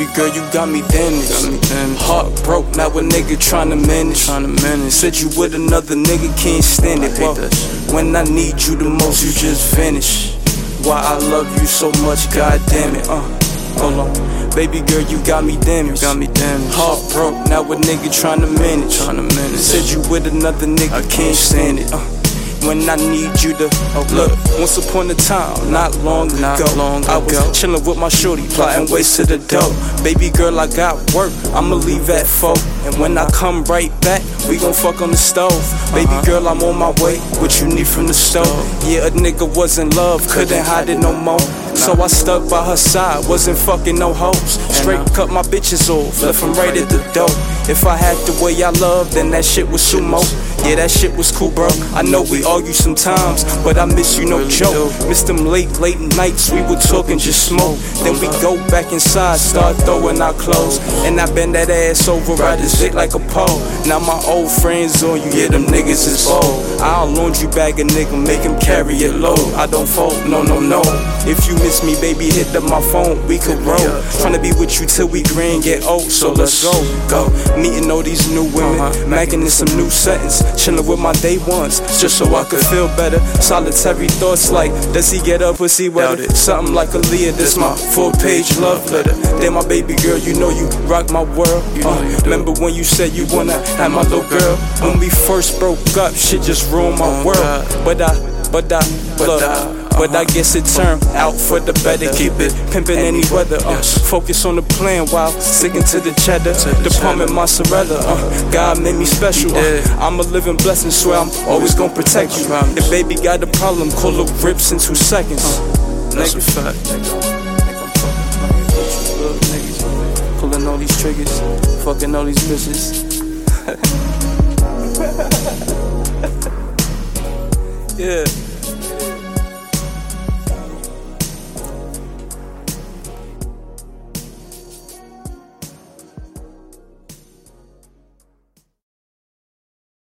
baby girl, you got me damaged. Heart broke, now a nigga tryna manage. Said you with another nigga, can't stand it. Well, when I need you the most, you just vanish. Why I love you so much, god damn it. Hold on, baby girl, you got me damaged. Heart broke, now a nigga tryna manage. Said you with another nigga, I can't stand it. When I need you to look, once upon a time, not long ago, I was chillin' with my shorty, plotting ways to the dope. Baby girl, I got work, I'ma leave at 4. And when I come right back, we gon' fuck on the stove. Baby girl, I'm on my way, what you need from the stove? Yeah, a nigga was in love, couldn't hide it no more. So I stuck by her side, wasn't fucking no hoes. Straight cut my bitches off, left them right at the door. If I had the way I love, then that shit was sumo. Yeah, that shit was cool, bro. I know we argue sometimes, but I miss you, no joke. Miss them late nights, we were talking just smoke. Then we go back inside, start throwing our clothes. And I bend that ass over, ride this dick like a pole. Now my old friends on you, yeah, them niggas is old. I'll laundry bag a nigga, make him carry it low. I don't fold, no. If you miss me, baby, hit up my phone, we could roll. Tryna be with you till we grin, get old, so let's go. Meeting all these new women, macking in some new settings. Chillin' with my day ones, just so I could feel better. Solitary thoughts like, does he get up, pussy wetter? Something like Aaliyah, this my full-page love letter. Then my baby girl, you know you rock my world. Remember when you said you wanna have my little girl? When we first broke up, shit just ruined my world. But I guess it turned out for the better. Keep it pimpin' any weather. Focus on the plan while sticking to the cheddar. Department mozzarella. God made me special. I'm a living blessing, swear I'm always gon' protect you. If baby got a problem, call her rips in 2 seconds. That's a fact. Pulling all these triggers, fucking all these bitches. Yeah.